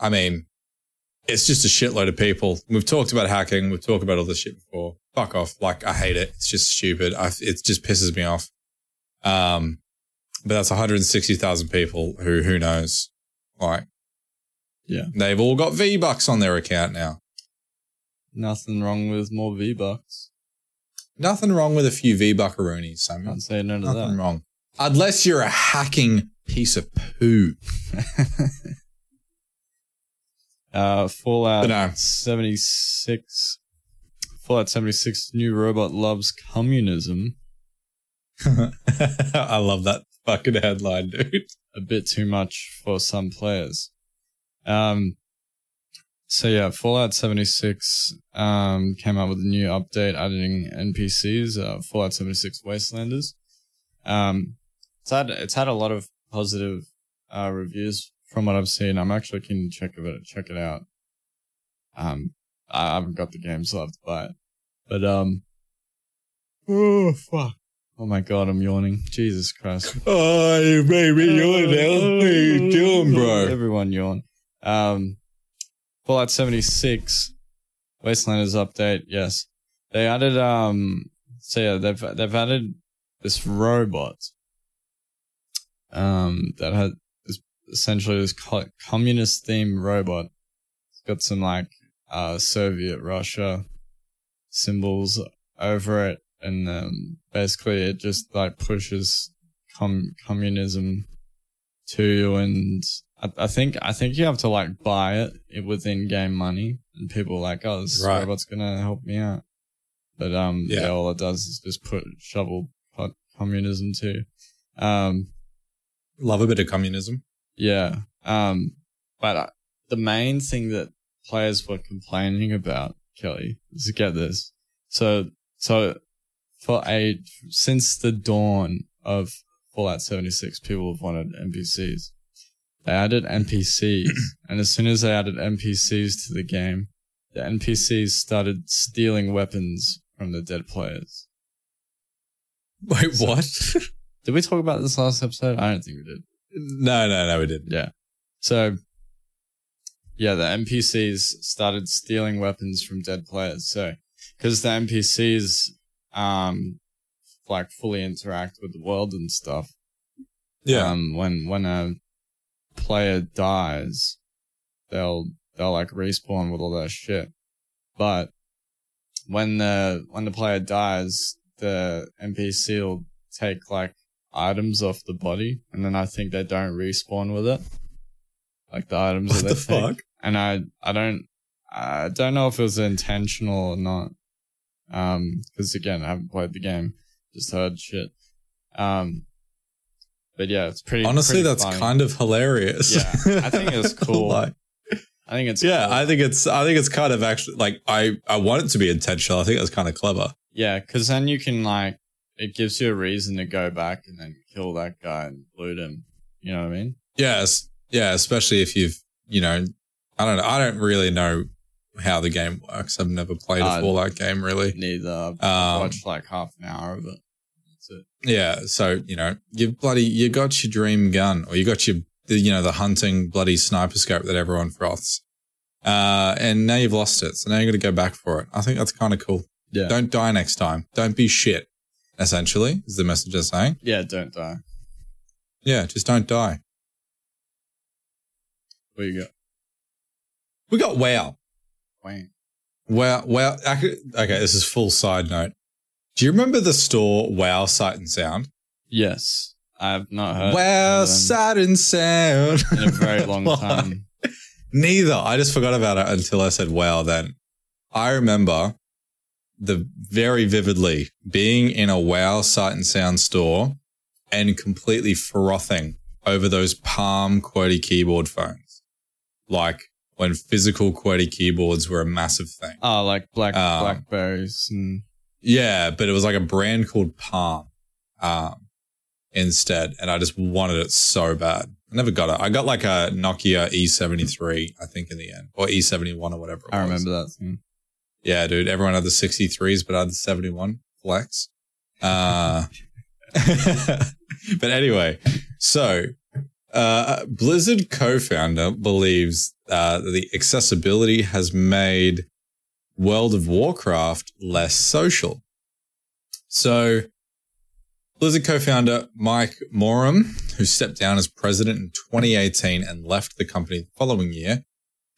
I mean... it's just a shitload of people. We've talked about hacking. We've talked about all this shit before. Fuck off. Like, I hate it. It's just stupid. I, it just pisses me off. Um, but that's one hundred sixty thousand people who, who knows? Like, yeah, they've all got V-Bucks on their account now. Nothing wrong with more V-Bucks. Nothing wrong with a few V-Buckaroonies, Simon. Can't say none of that. Nothing wrong. Unless you're a hacking piece of poo. uh, Fallout no. seventy-six. Fallout seventy-six, new robot loves communism. I love that fucking headline, dude. A bit too much for some players. Um, so yeah, Fallout seventy-six um, came out with a new update adding N P Cs, uh, Fallout seventy-six Wastelanders. Um, it's had it's had a lot of positive uh, reviews from what I've seen. I'm actually keen to check it check it out. Um, I haven't got the game, so I have to buy it. But um, oh fuck! Oh my god, I'm yawning. Jesus Christ! Oh, you made me yawn now. What are you doing, bro? Everyone yawn. Um, Fallout seventy-six Wastelanders update. Yes, they added. Um, so yeah, they've they've added this robot. Um, that had this, essentially this co- communist themed robot. It's got some like uh Soviet Russia symbols over it, and um, basically it just like pushes com- communism to you and. I think I think you have to like buy it with in-game money, and people are like, oh, this right. robot's gonna help me out. But um, yeah. yeah, all it does is just put shovel pot communism too. Um, love a bit of communism. Yeah. Um, but I, the main thing that players were complaining about, Kelly, is get this. So so for a since the dawn of Fallout seventy-six, people have wanted N P Cs. They added N P Cs, and as soon as they added N P Cs to the game, the N P Cs started stealing weapons from the dead players. Wait, so, what? Did we talk about this last episode? I don't think we did. No, no, no, we didn't. Yeah. So, yeah, the N P Cs started stealing weapons from dead players. So, because the N P Cs, um, like, fully interact with the world and stuff. Yeah. Um, when, when a... player dies, they'll they'll like respawn with all that shit. But when the when the player dies, the N P C will take like items off the body, and then I think they don't respawn with it, like the items what that they the take. Fuck? And I I don't I don't know if it was intentional or not. Um, because again, I haven't played the game, just heard shit. Um. But yeah, it's pretty. Honestly, pretty that's funny. Kind of hilarious. Yeah, I think it's cool. like, I think it's. Yeah, cool. I think it's. I think it's kind of actually like I. I want it to be intentional. I think that's kind of clever. Yeah, because then you can like it gives you a reason to go back and then kill that guy and loot him. You know what I mean? Yes. Yeah, especially if you've you know, I don't know. I don't really know how the game works. I've never played uh, a Fallout game really. Neither. I've um, watched like half an hour of it. It. Yeah, so you know, you bloody you got your dream gun, or you got your you know the hunting bloody sniper scope that everyone froths, uh, and now you've lost it. So now you're gonna go back for it. I think that's kind of cool. Yeah, don't die next time. Don't be shit. Essentially, is the message they're saying. Yeah, don't die. Yeah, just don't die. What you got? We got wow. Wow. Wow. Wow. Okay, this is full side note. Do you remember the store WoW Sight and Sound? Yes. I have not heard WoW Sight and Sound. In a very long like, time. Neither. I just forgot about it until I said WoW then. I remember the very vividly being in a WoW Sight and Sound store and completely frothing over those Palm QWERTY keyboard phones. Like when physical QWERTY keyboards were a massive thing. Oh, like black um, Blackberries and... Yeah, but it was like a brand called Palm um, instead, and I just wanted it so bad. I never got it. I got like a Nokia E seventy-three, I think, in the end, or E seventy-one or whatever it I was. I remember that thing. Yeah, dude, everyone had the sixty-threes, but I had the seventy-one Flex. Uh, but anyway, so Uh, Blizzard co-founder believes uh, that the accessibility has made World of Warcraft less social. So Blizzard co-founder Mike Morham, who stepped down as president in twenty eighteen and left the company the following year,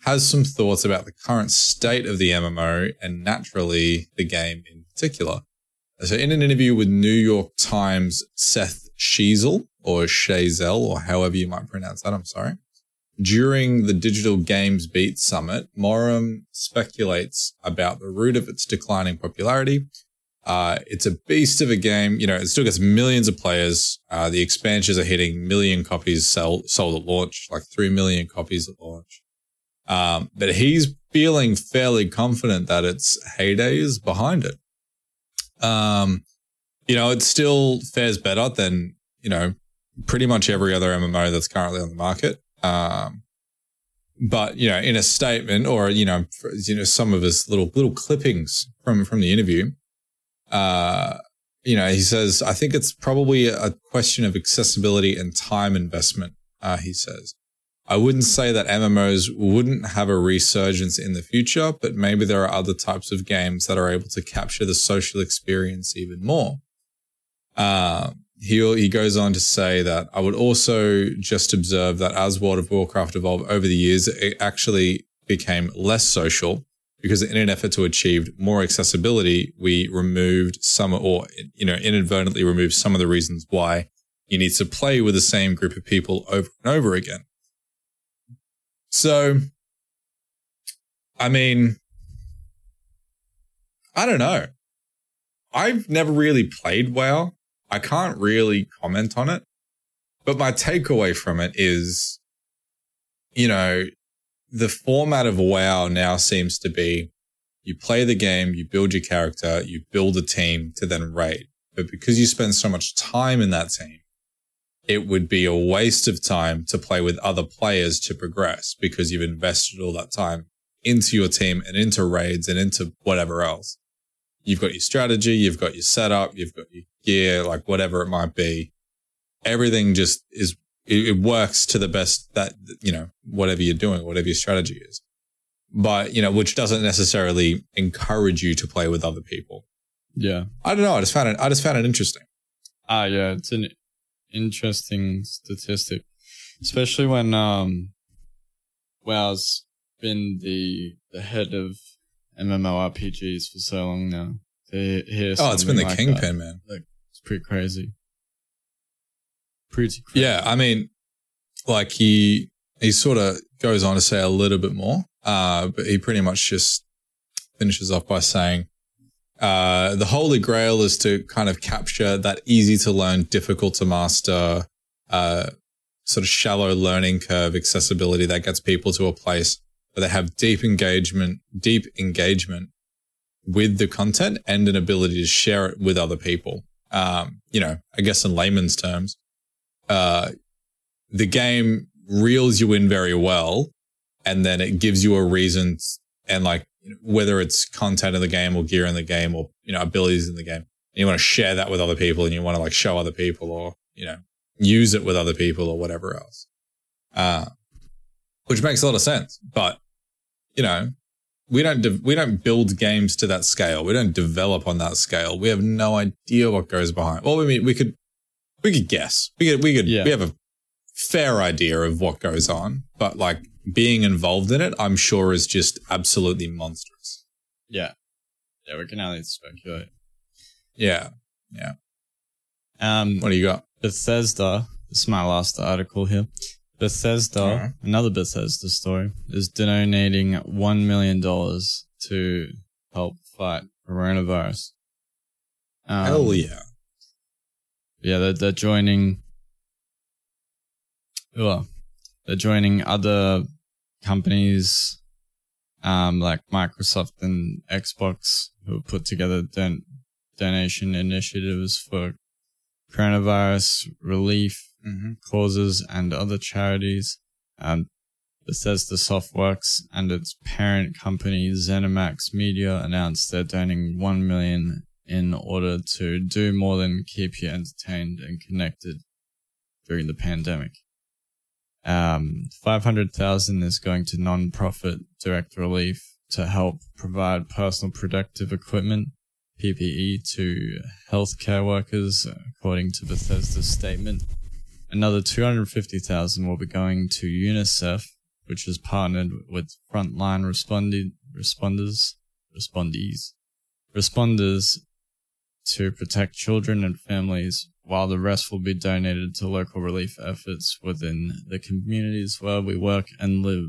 has some thoughts about the current state of the M M O and naturally the game in particular. So in an interview with New York Times, Seth Sheasel, or Shazel, or however you might pronounce that, I'm sorry. During the Digital Games Beat Summit, Morham speculates about the root of its declining popularity. Uh, it's a beast of a game. You know, it still gets millions of players. Uh, the expansions are hitting million copies sell, sold at launch, like three million copies at launch. Um, but he's feeling fairly confident that its heyday is behind it. Um, you know, it still fares better than, you know, pretty much every other M M O that's currently on the market. Um, but, you know, in a statement or, you know, for, you know, some of his little, little clippings from, from the interview, uh, you know, he says, I think it's probably a question of accessibility and time investment. Uh, he says, I wouldn't say that M M Os wouldn't have a resurgence in the future, but maybe there are other types of games that are able to capture the social experience even more. Uh, he, he goes on to say that I would also just observe that as World of Warcraft evolved over the years, it actually became less social because in an effort to achieve more accessibility, we removed some or, you know, inadvertently removed some of the reasons why you need to play with the same group of people over and over again. So, I mean, I don't know. I've never really played WoW. I can't really comment on it. But my takeaway from it is, you know, the format of WoW now seems to be you play the game, you build your character, you build a team to then raid. But because you spend so much time in that team, it would be a waste of time to play with other players to progress because you've invested all that time into your team and into raids and into whatever else. You've got your strategy, you've got your setup, you've got your gear, like whatever it might be. Everything just is, it works to the best that, you know, whatever you're doing, whatever your strategy is. But, you know, which doesn't necessarily encourage you to play with other people. Yeah. I don't know. I just found it, I just found it interesting. Ah, uh, yeah. It's an interesting statistic, especially when um WoW's been the the head of MMORPGs for so long now. To hear oh, it's been the like kingpin, that. man. Like, it's pretty crazy. Pretty crazy. Yeah, I mean, like he he sort of goes on to say a little bit more, uh, but he pretty much just finishes off by saying, Uh, the holy grail is to kind of capture that easy to learn, difficult to master, uh, sort of shallow learning curve accessibility that gets people to a place where they have deep engagement, deep engagement with the content and an ability to share it with other people. Um, you know, I guess in layman's terms, uh, the game reels you in very well and then it gives you a reason and like, whether it's content in the game or gear in the game or, you know, abilities in the game, and you want to share that with other people and you want to like show other people or, you know, use it with other people or whatever else, uh, which makes a lot of sense. But, you know, we don't, de- we don't build games to that scale. We don't develop on that scale. We have no idea what goes behind. Well, I mean, we could, we could guess, we could, we could, yeah. we have a fair idea of what goes on, but like, being involved in it, I'm sure, is just absolutely monstrous. Yeah. Yeah, we can only speculate. Yeah. Yeah. Um, what do you got? Bethesda, this is my last article here. Bethesda, yeah. Another Bethesda story, is donating one million dollars to help fight coronavirus. Um, Hell yeah. Yeah, they're, they're joining... Well... They're joining other companies um, like Microsoft and Xbox who have put together don- donation initiatives for coronavirus relief mm-hmm. causes and other charities. Um, Bethesda Softworks and its parent company ZeniMax Media announced they're donating one million dollars in order to do more than keep you entertained and connected during the pandemic. Um, five hundred thousand dollars is going to non-profit direct relief to help provide personal protective equipment, P P E, to healthcare workers, according to Bethesda's statement. Another two hundred fifty thousand dollars will be going to UNICEF, which is partnered with frontline responded, responders, respondees, responders to protect children and families, while the rest will be donated to local relief efforts within the communities where we work and live,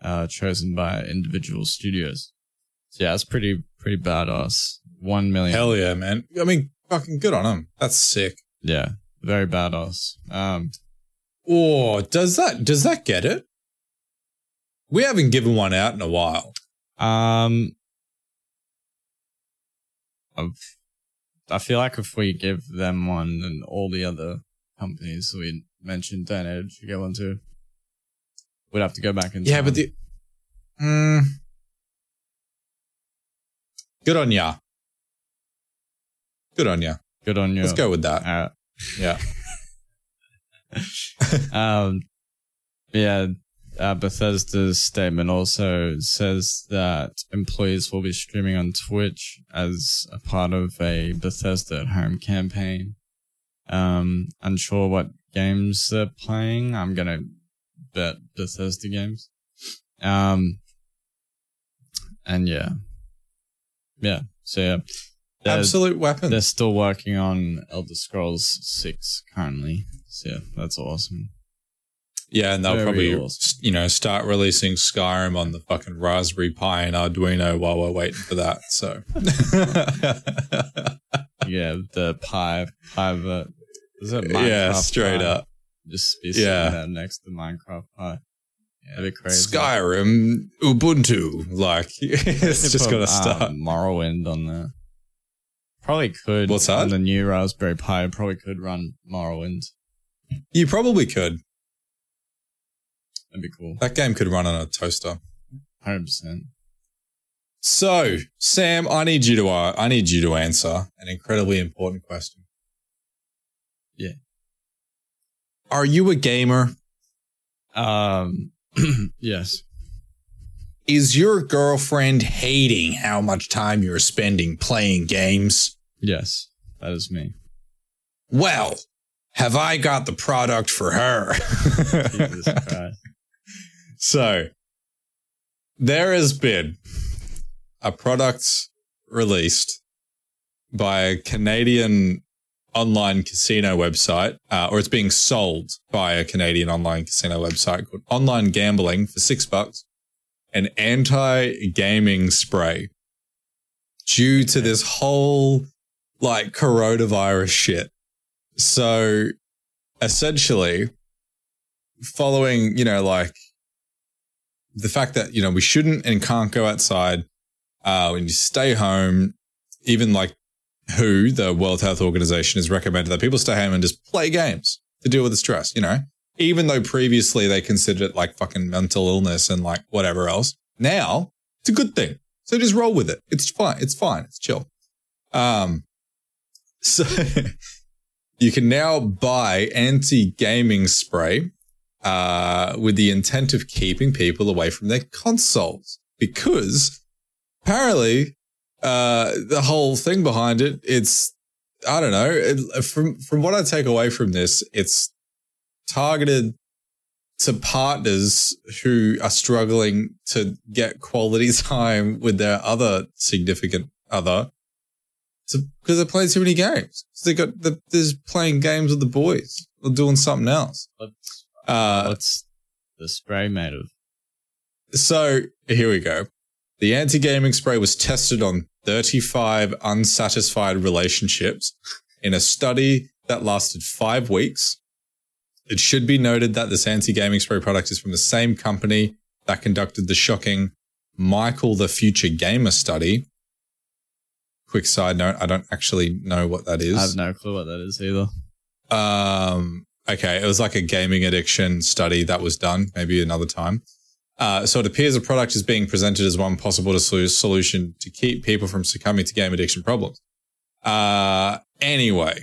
uh, chosen by individual studios. So yeah, it's pretty pretty badass. One million. Hell yeah, man. I mean, fucking good on them. That's sick. Yeah, very badass. Um, oh, does that does that get it? We haven't given one out in a while. Um, I've. I feel like if we give them one, then all the other companies we mentioned donated should get one too. We'd have to go back and yeah, time. But the mm, good on ya, good on ya, good on ya. Let's go with that. Right. Yeah, um, yeah. Uh, Bethesda's statement also says that employees will be streaming on Twitch as a part of a Bethesda at Home campaign. Um, unsure what games they're playing. I'm going to bet Bethesda games. Um, and yeah. Yeah. So yeah. Absolute weapon. They're still working on Elder Scrolls six currently. So yeah, that's awesome. Yeah, and they'll Very probably, awesome. you know, start releasing Skyrim on the fucking Raspberry Pi and Arduino while we're waiting for that. So, yeah, the Pi, Pi, is it Minecraft? Yeah, straight Pi? up. Just be sitting yeah. there next to Minecraft Pi. Yeah, that'd be crazy. Skyrim, Ubuntu, like it's just got to start. Um, Morrowind on that. Probably could. What's that? On the new Raspberry Pi, probably could run Morrowind. You probably could. That'd be cool. That game could run on a toaster. one hundred percent. So, Sam, I need you to uh, I need you to answer an incredibly important question. Yeah. Are you a gamer? Um, yes. Is your girlfriend hating how much time you're spending playing games? Yes, that is me. Well, have I got the product for her? Jesus Christ. So, there has been a product released by a Canadian online casino website, uh, or it's being sold by a Canadian online casino website called Online Gambling for six bucks, an anti-gaming spray due to this whole, like, coronavirus shit. So, essentially, following, you know, like, the fact that, you know, we shouldn't and can't go outside, uh, when you stay home, even like W H O, the World Health Organization, has recommended that people stay home and just play games to deal with the stress, you know, even though previously they considered it like fucking mental illness and like whatever else. Now it's a good thing. So just roll with it. It's fine. It's fine. It's chill. Um, so you can now buy anti-gaming spray Uh, with the intent of keeping people away from their consoles, because apparently uh, the whole thing behind it, it's, I don't know, it, from from what I take away from this, it's targeted to partners who are struggling to get quality time with their other significant other because they play too many games. So they got the, they're playing games with the boys or doing something else. Uh, What's the spray made of? So, here we go. The anti-gaming spray was tested on thirty-five unsatisfied relationships in a study that lasted five weeks. It should be noted that this anti-gaming spray product is from the same company that conducted the shocking Michael the Future Gamer study. Quick side note, I don't actually know what that is. I have no clue what that is either. Um... Okay, it was like a gaming addiction study that was done, maybe another time. Uh, so it appears the product is being presented as one possible solution to keep people from succumbing to game addiction problems. Uh, anyway,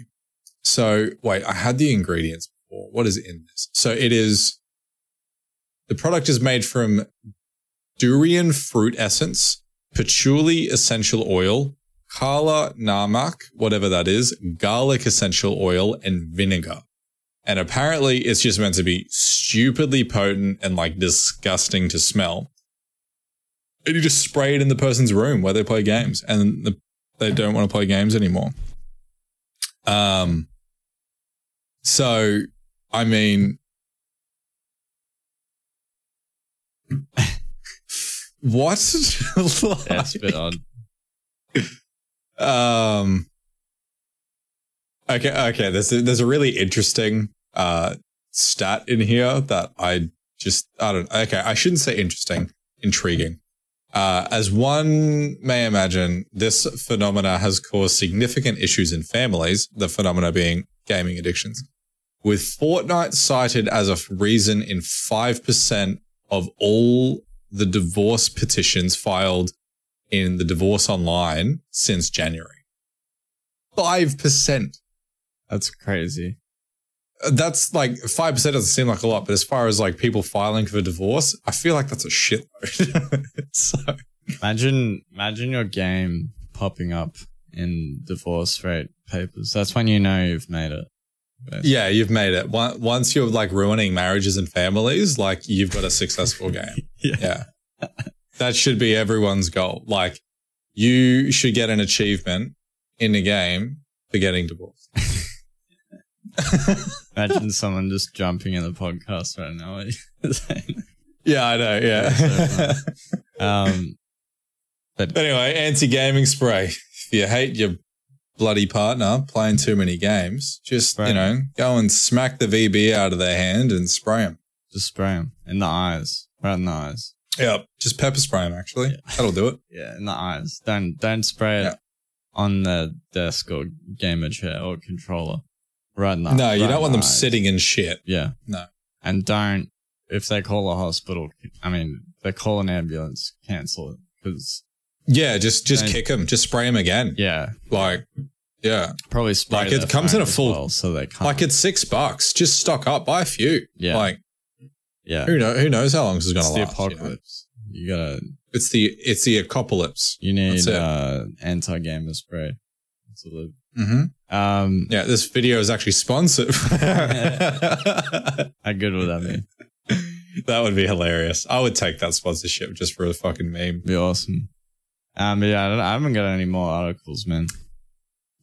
so wait, I had the ingredients or what is in this? So it is, the product is made from durian fruit essence, patchouli essential oil, kala namak, whatever that is, garlic essential oil, and vinegar. And apparently it's just meant to be stupidly potent and like disgusting to smell. And you just spray it in the person's room where they play games, and the, they don't want to play games anymore. Um. So, I mean, what? Like, yeah, spit on. Um. Okay. Okay. There's a, there's a really interesting uh stat in here that I just I don't. Okay. I shouldn't say interesting. Intriguing. Uh, as one may imagine, this phenomena has caused significant issues in families, the phenomena being gaming addictions, with Fortnite cited as a reason in five percent of all the divorce petitions filed in the divorce online since January. five percent. That's crazy. That's like five percent doesn't seem like a lot, but as far as like people filing for divorce, I feel like that's a shitload. So imagine, imagine your game popping up in divorce rate papers. That's when you know you've made it. Basically. Yeah, you've made it. Once you're like ruining marriages and families, like you've got a successful game. Yeah. Yeah. That should be everyone's goal. Like you should get an achievement in a game for getting divorced. Imagine someone just jumping in the podcast right now. Yeah, I know. Yeah. So um, but anyway, anti-gaming spray. If you hate your bloody partner playing too many games, just spray you know, them. Go and smack the V B out of their hand and spray them. Just spray them in the eyes, right in the eyes. Yeah, just pepper spray them. Actually, yeah. That'll do it. Yeah, in the eyes. Don't don't spray it yeah. on the desk or gamer chair or controller. Right now. No, you right don't want them eyes. Sitting in shit. Yeah. No. And don't, if they call a hospital, I mean, they call an ambulance, cancel it. Cause yeah, just just they, kick them. Just spray them again. Yeah. Like, yeah. Probably spray them. Like, it comes in a full, well, so they can't. Like, it's six bucks. Just stock up. Buy a few. Yeah. Like, yeah. Who, know, who knows how long this is going to last? It's the apocalypse. You, know? you gotta. It's the, it's the apocalypse. You need uh, anti-gamer spray. That's a Mm-hmm. Um, yeah, this video is actually sponsored. How good would that be? That would be hilarious. I would take that sponsorship just for a fucking meme. Be awesome. Um, but yeah, I, don't, I haven't got any more articles, man.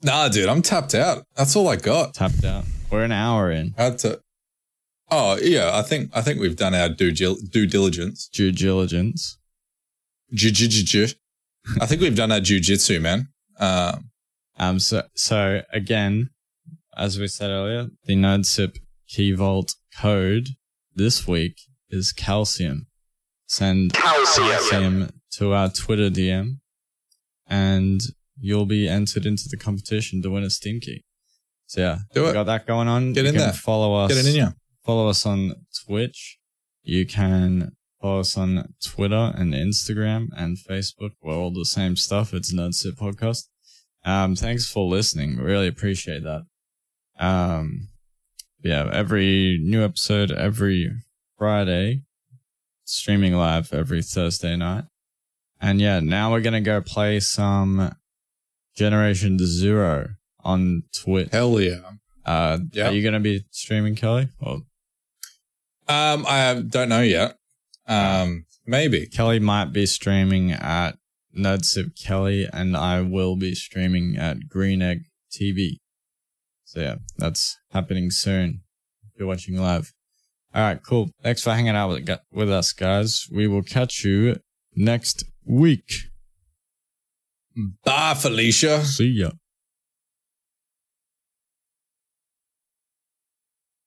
Nah, dude, I'm tapped out. That's all I got. Tapped out. We're an hour in. That's a, oh yeah, I think I think we've done our due due diligence. Due diligence. Jiu-jiu-jiu. I think we've done our jiu-jitsu, man. Um. Um, so, so again, as we said earlier, the NerdSip Key Vault code this week is calcium. Send calcium. calcium to our Twitter D M and you'll be entered into the competition to win a Steam key. So yeah, Do we it. got that going on. Get you in can there. Follow us. Get in here. Follow us on Twitch. You can follow us on Twitter and Instagram and Facebook. We're all the same stuff. It's NerdSip Podcast. Um, thanks for listening. We really appreciate that. Um, yeah, every new episode, every Friday, streaming live every Thursday night. And yeah, now we're going to go play some Generation Zero on Twitch. Hell yeah. Uh, yep. Are you going to be streaming, Kelly? Or? Um, I don't know yet. Um, maybe. Kelly might be streaming at NerdSip Kelly, and I will be streaming at Green Egg T V. So yeah, that's happening soon. If you're watching live. All right, cool. Thanks for hanging out with, with us, guys. We will catch you next week. Bye, Felicia. See ya.